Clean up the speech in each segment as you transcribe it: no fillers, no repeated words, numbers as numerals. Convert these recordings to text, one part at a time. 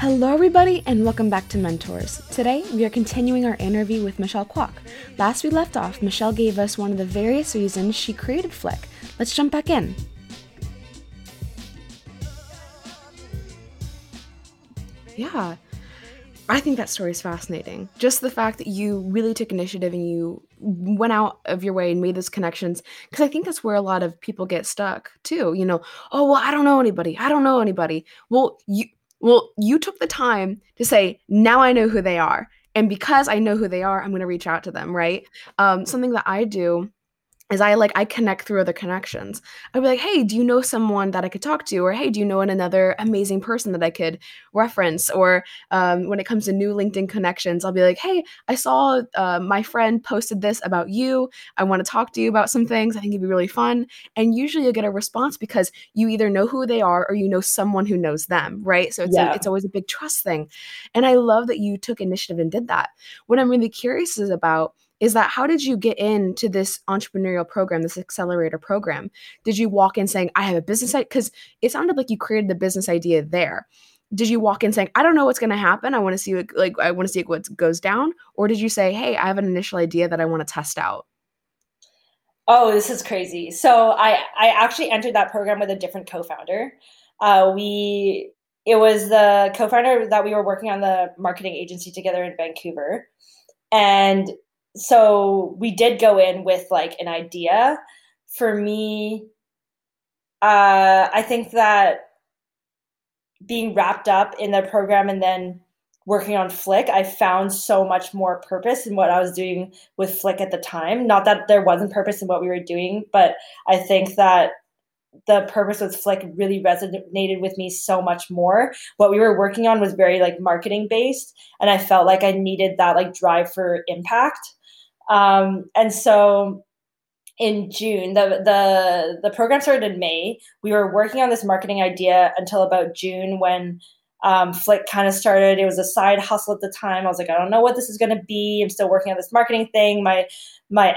Hello everybody and welcome back to Mentors. Today we are continuing our interview with Michelle Kwok. Last we left off, Michelle gave us one of the various reasons she created Flick. Let's jump back in. Yeah, I think that story is fascinating. Just the fact that you really took initiative and you went out of your way and made those connections, because I think that's where a lot of people get stuck too. You know, oh, well, I don't know anybody. Well, you took the time to say, now I know who they are. And because I know who they are, I'm going to reach out to them, right? Something that I do is I connect through other connections. I'll be like, hey, do you know someone that I could talk to? Or hey, do you know another amazing person that I could reference? Or when it comes to new LinkedIn connections, I'll be like, hey, I saw my friend posted this about you. I want to talk to you about some things. I think it'd be really fun. And usually you'll get a response because you either know who they are or you know someone who knows them, right? So it's always a big trust thing. And I love that you took initiative and did that. What I'm really curious is that how did you get into this entrepreneurial program, this accelerator program? Did you walk in saying, I have a business idea? Because it sounded like you created the business idea there. Did you walk in saying, I don't know what's going to happen. I want to see what goes down. Or did you say, hey, I have an initial idea that I want to test out? Oh, this is crazy. So I actually entered that program with a different co-founder. It was the co-founder that we were working on the marketing agency together in Vancouver. And so we did go in with an idea. For me, I think that being wrapped up in the program and then working on Flick, I found so much more purpose in what I was doing with Flick at the time. Not that there wasn't purpose in what we were doing, but I think that the purpose with Flick really resonated with me so much more. What we were working on was very marketing based, and I felt like I needed that drive for impact. And so in June, the program started in May. We were working on this marketing idea until about June when Flick kind of started. It was a side hustle at the time. I was like, I don't know what this is going to be. I'm still working on this marketing thing. My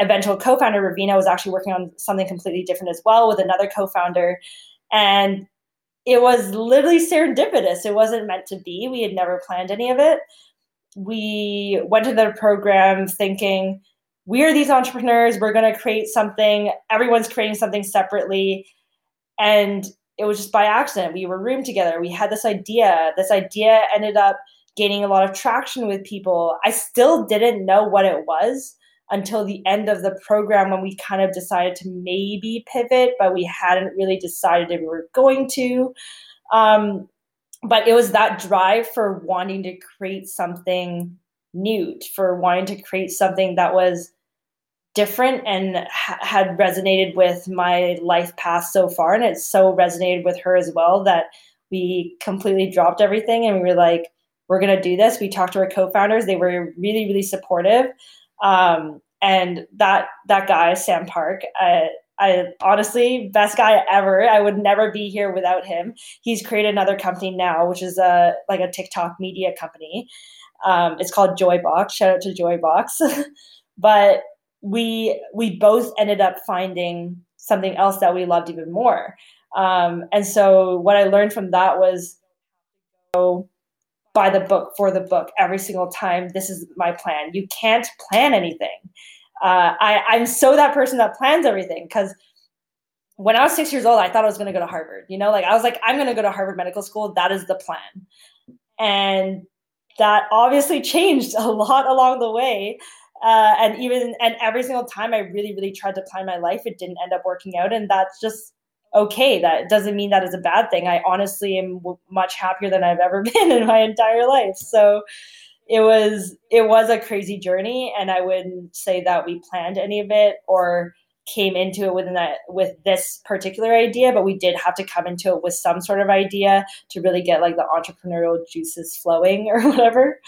eventual co-founder, Ravina, was actually working on something completely different as well with another co-founder. And it was literally serendipitous. It wasn't meant to be. We had never planned any of it. We went to the program thinking, we are these entrepreneurs. We're going to create something. Everyone's creating something separately. And it was just by accident. We were roomed together. We had this idea. This idea ended up gaining a lot of traction with people. I still didn't know what it was until the end of the program when we kind of decided to maybe pivot, but we hadn't really decided if we were going to. But it was that drive for wanting to create something new, for wanting to create something that was different and had resonated with my life path so far. And it so resonated with her as well that we completely dropped everything and we were like, we're going to do this. We talked to our co-founders. They were really, really supportive. And that guy, Sam Park, I honestly, best guy ever. I would never be here without him. He's created another company now, which is a TikTok media company. It's called Joybox. Shout out to Joybox. But we both ended up finding something else that we loved even more. And so what I learned from that was, by the book, for the book, every single time. This is my plan. You can't plan anything. I'm so that person that plans everything, because when I was 6 years old, I thought I was going to go to Harvard. I was like, I'm going to go to Harvard Medical School. That is the plan. And that obviously changed a lot along the way. And every single time I really, really tried to plan my life, it didn't end up working out. And that's just okay. That doesn't mean that is a bad thing. I honestly am much happier than I've ever been in my entire life. So it was a crazy journey, and I wouldn't say that we planned any of it or came into it with this particular idea, but we did have to come into it with some sort of idea to really get the entrepreneurial juices flowing or whatever.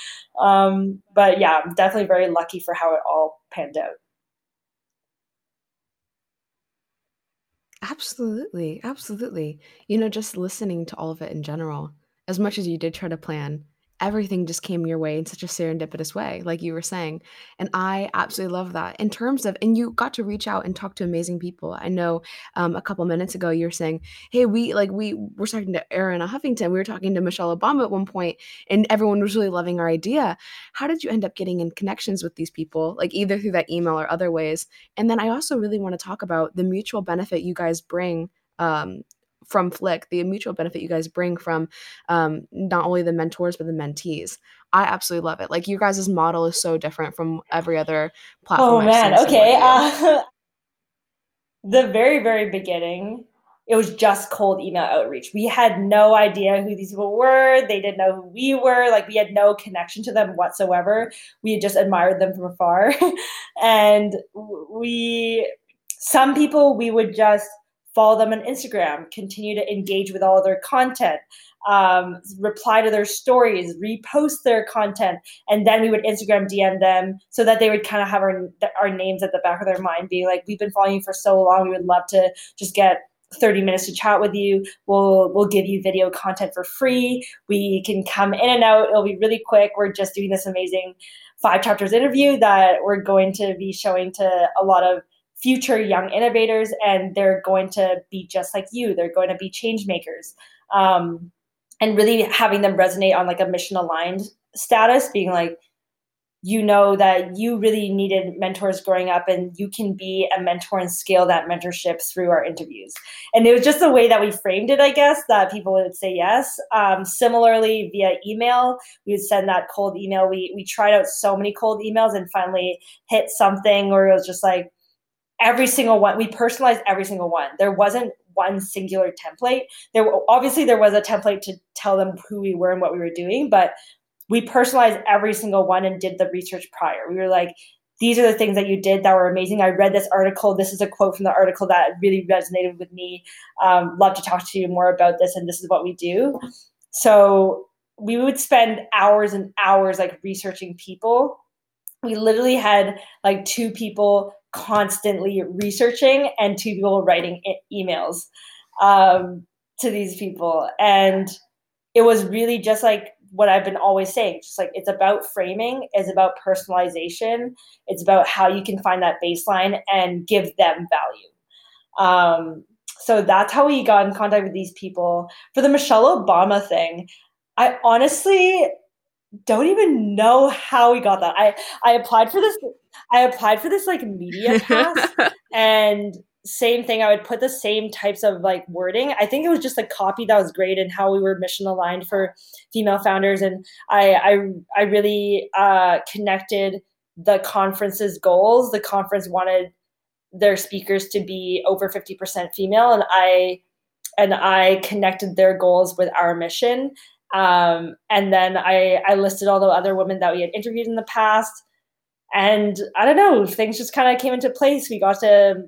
But yeah, I'm definitely very lucky for how it all panned out. Absolutely. Absolutely. Just listening to all of it in general, as much as you did try to plan, everything just came your way in such a serendipitous way, like you were saying. And I absolutely love that. In terms of, and you got to reach out and talk to amazing people. I know a couple minutes ago, you were saying, hey, we were talking to Arianna Huffington. We were talking to Michelle Obama at one point, and everyone was really loving our idea. How did you end up getting in connections with these people, like either through that email or other ways? And then I also really want to talk about the mutual benefit you guys bring from Flick, the mutual benefit you guys bring from not only the mentors, but the mentees. I absolutely love it. Like, your guys' model is so different from every other platform. Oh, man. Okay. The very, very beginning, it was just cold email outreach. We had no idea who these people were. They didn't know who we were. Like, we had no connection to them whatsoever. We had just admired them from afar. And some people we would just follow them on Instagram, continue to engage with all of their content, reply to their stories, repost their content, and then we would Instagram DM them so that they would kind of have our names at the back of their mind, being like, we've been following you for so long, we would love to just get 30 minutes to chat with you. We'll give you video content for free. We can come in and out. It'll be really quick. We're just doing this amazing 5 chapters interview that we're going to be showing to a lot of future young innovators, and they're going to be just like you. They're going to be change makers, and really having them resonate on like a mission aligned status, being like, you know that you really needed mentors growing up, and you can be a mentor and scale that mentorship through our interviews. And it was just the way that we framed it, I guess, that people would say yes. Similarly, via email, we would send that cold email. We tried out so many cold emails and finally hit something where it was just like, every single one, we personalized every single one. There wasn't one singular template. There was a template to tell them who we were and what we were doing, but we personalized every single one and did the research prior. We were like, these are the things that you did that were amazing. I read this article. This is a quote from the article that really resonated with me. Love to talk to you more about this, and this is what we do. So we would spend hours and hours like researching people. We literally had like 2 people constantly researching and 2 people writing emails to these people. And it was really just like what I've been always saying, just like, it's about framing, it's about personalization, it's about how you can find that baseline and give them value. So that's how we got in contact with these people. For the Michelle Obama thing, I honestly don't even know how we got that. I applied for this like media pass, and same thing. I would put the same types of like wording. I think it was just the copy that was great and how we were mission aligned for female founders. And I really connected the conference's goals. The conference wanted their speakers to be over 50% female, and I connected their goals with our mission. And then I listed all the other women that we had interviewed in the past, and I don't know, things just kind of came into place. We got to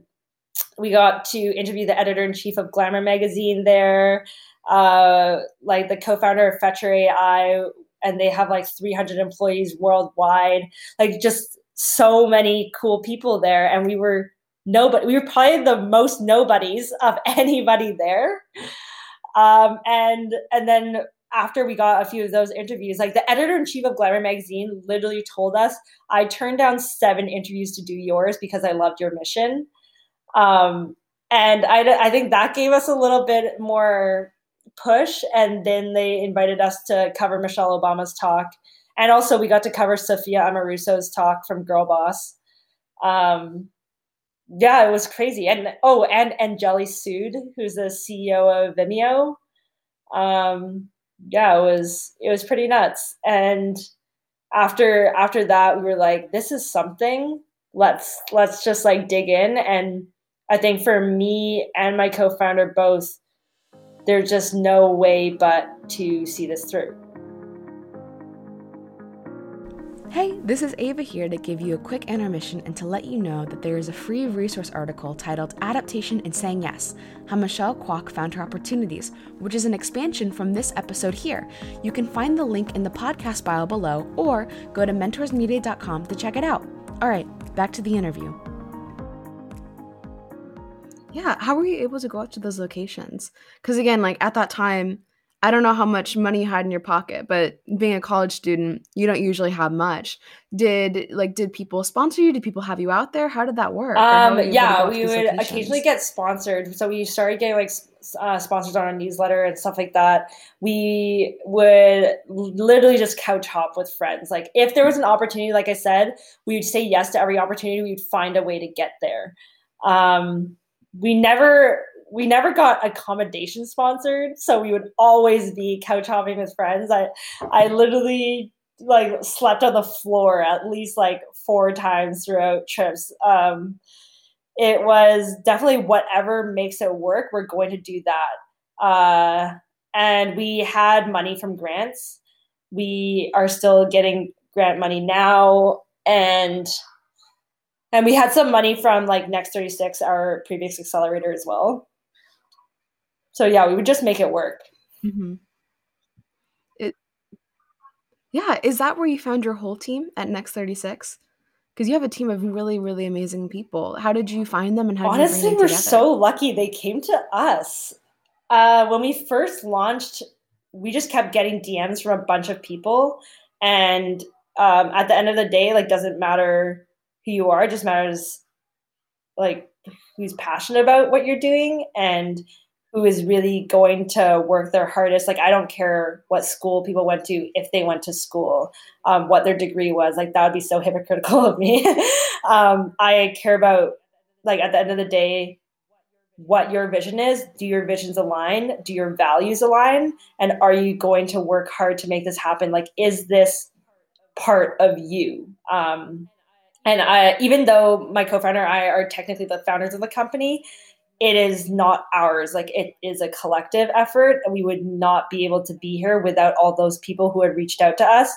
interview the editor-in-chief of Glamour magazine there, like the co-founder of Fetcher AI, and they have like 300 employees worldwide, like just so many cool people there. And we were probably the most nobodies of anybody there. And then after we got a few of those interviews, like the editor-in-chief of Glamour magazine literally told us, I turned down 7 interviews to do yours because I loved your mission. And I think that gave us a little bit more push. And then they invited us to cover Michelle Obama's talk. And also we got to cover Sophia Amoruso's talk from Girl Boss. Yeah, it was crazy. And Anjali Sood, who's the CEO of Vimeo. Yeah, it was pretty nuts. And after that, we were like, this is something. Let's just like dig in. And I think for me and my co-founder both, there's just no way but to see this through. Hey, this is Ava here to give you a quick intermission and to let you know that there is a free resource article titled Adaptation and Saying Yes, How Michelle Kwok Found Her Opportunities, which is an expansion from this episode here. You can find the link in the podcast bio below, or go to mentorsmedia.com to check it out. All right, back to the interview. Yeah, how were you able to go out to those locations? Because again, like at that time, I don't know how much money you had in your pocket, but being a college student, you don't usually have much. Did people sponsor you? Did people have you out there? How did that work? Yeah, we would occasionally get sponsored. So we started getting sponsors on our newsletter and stuff like that. We would literally just couch hop with friends. Like if there was an opportunity, like I said, we would say yes to every opportunity. We'd find a way to get there. We never got accommodation sponsored, so we would always be couch hopping with friends. I literally slept on the floor at least 4 times throughout trips. It was definitely whatever makes it work, we're going to do that. And we had money from grants. We are still getting grant money now, and we had some money from Next36, our previous accelerator as well. So yeah, we would just make it work. Mm-hmm. Is that where you found your whole team at Next36? Because you have a team of really, really amazing people. How did you find them, and how did you bring them together? Honestly, we're so lucky they came to us. When we first launched, we just kept getting DMs from a bunch of people. And at the end of the day, doesn't matter who you are, it just matters who's passionate about what you're doing and who is really going to work their hardest. I don't care what school people went to, if they went to school, what their degree was. That would be so hypocritical of me. I care about, at the end of the day, what your vision is. Do your visions align? Do your values align? And are you going to work hard to make this happen? Is this part of you? And even though my co-founder and I are technically the founders of the company, it is not ours. It is a collective effort, and we would not be able to be here without all those people who had reached out to us.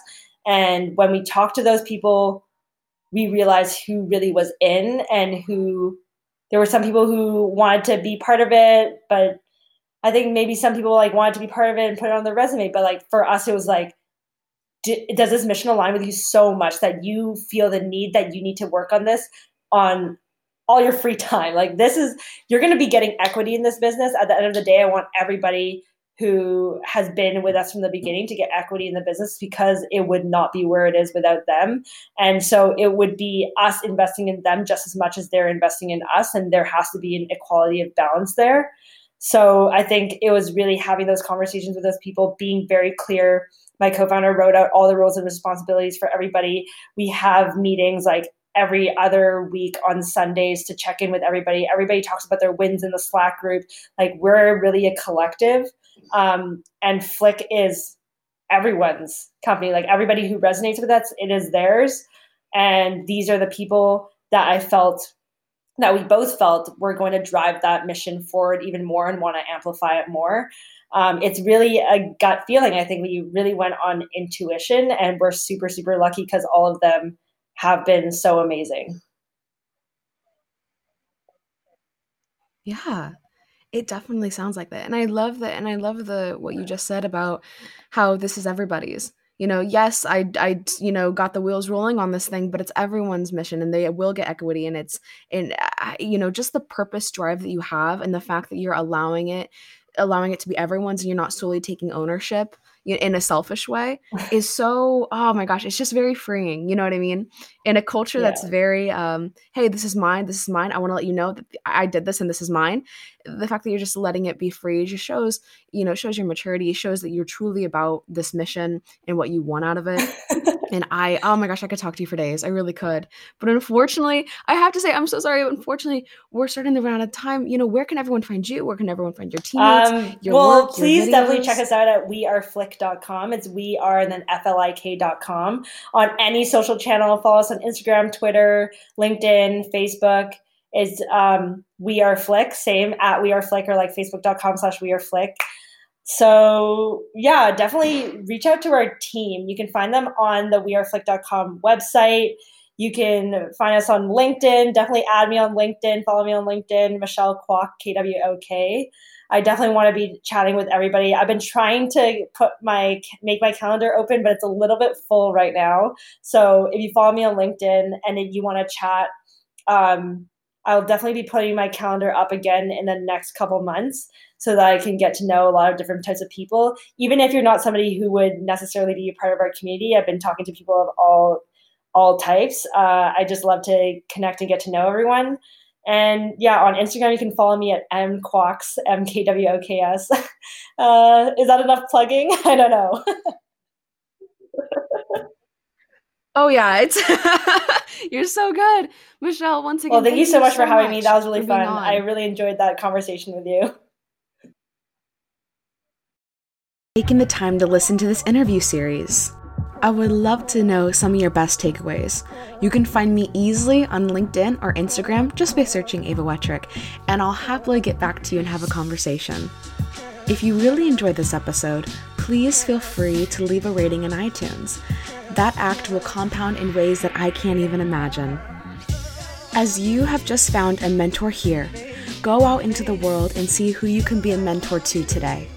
And when we talked to those people, we realized who really was in, and who there were some people who wanted to be part of it. But I think maybe some people wanted to be part of it and put it on their resume. But for us, it was does this mission align with you so much that you feel the need that you need to work on this on all your free time? You're going to be getting equity in this business. At the end of the day, I want everybody who has been with us from the beginning to get equity in the business, because it would not be where it is without them. And so it would be us investing in them just as much as they're investing in us. And there has to be an equality of balance there. So I think it was really having those conversations with those people, being very clear. My co-founder wrote out all the roles and responsibilities for everybody. We have meetings every other week on Sundays to check in with everybody. Everybody talks about their wins in the Slack group. We're really a collective. And Flick is everyone's company. Everybody who resonates with us, it is theirs. And these are the people that that we both felt were going to drive that mission forward even more and want to amplify it more. It's really a gut feeling. I think we really went on intuition, and we're super, super lucky because all of them have been so amazing. Yeah, it definitely sounds like that. And I love that. And I love what you just said about how this is everybody's. Yes, I got the wheels rolling on this thing, but it's everyone's mission, and they will get equity. And it's just the purpose drive that you have, and the fact that you're allowing it to be everyone's, and you're not solely taking ownership in a selfish way, is so, oh my gosh, it's just very freeing. You know what I mean? In a culture that's very, hey, this is mine. I want to let you know that I did this and this is mine. The fact that you're just letting it be free just shows your maturity, shows that you're truly about this mission and what you want out of it. And oh my gosh, I could talk to you for days. I really could. But unfortunately, I have to say, I'm so sorry. Unfortunately, we're starting to run out of time. Where can everyone find you? Where can everyone find your teammates? Work, please definitely check us out at weareflick.com. It's we are and then flik.com. On any social channel, follow us on Instagram, Twitter, LinkedIn, Facebook. It's We Are Flick, same at We Are Flick, or facebook.com/weareflick. So yeah, definitely reach out to our team. You can find them on the weareflick.com website. You can find us on LinkedIn. Definitely add me on LinkedIn. Follow me on LinkedIn, Michelle Kwok, KWOK. I definitely want to be chatting with everybody. I've been trying to make my calendar open, but it's a little bit full right now. So if you follow me on LinkedIn and if you want to chat, I'll definitely be putting my calendar up again in the next couple months. so that I can get to know a lot of different types of people. Even if you're not somebody who would necessarily be a part of our community, I've been talking to people of all types. I just love to connect and get to know everyone. And yeah, on Instagram, you can follow me at mkwoks, M-K-W-O-K-S. Is that enough plugging? I don't know. Oh yeah, it's you're so good, Michelle. Once again, well, thank you so much for having me. That was really fun. I really enjoyed that conversation with you. Taking the time to listen to this interview series, I would love to know some of your best takeaways. You can find me easily on LinkedIn or Instagram just by searching Ava Wettrick, and I'll happily get back to you and have a conversation. If you really enjoyed this episode, please feel free to leave a rating in iTunes. That act will compound in ways that I can't even imagine. As you have just found a mentor here, go out into the world and see who you can be a mentor to today.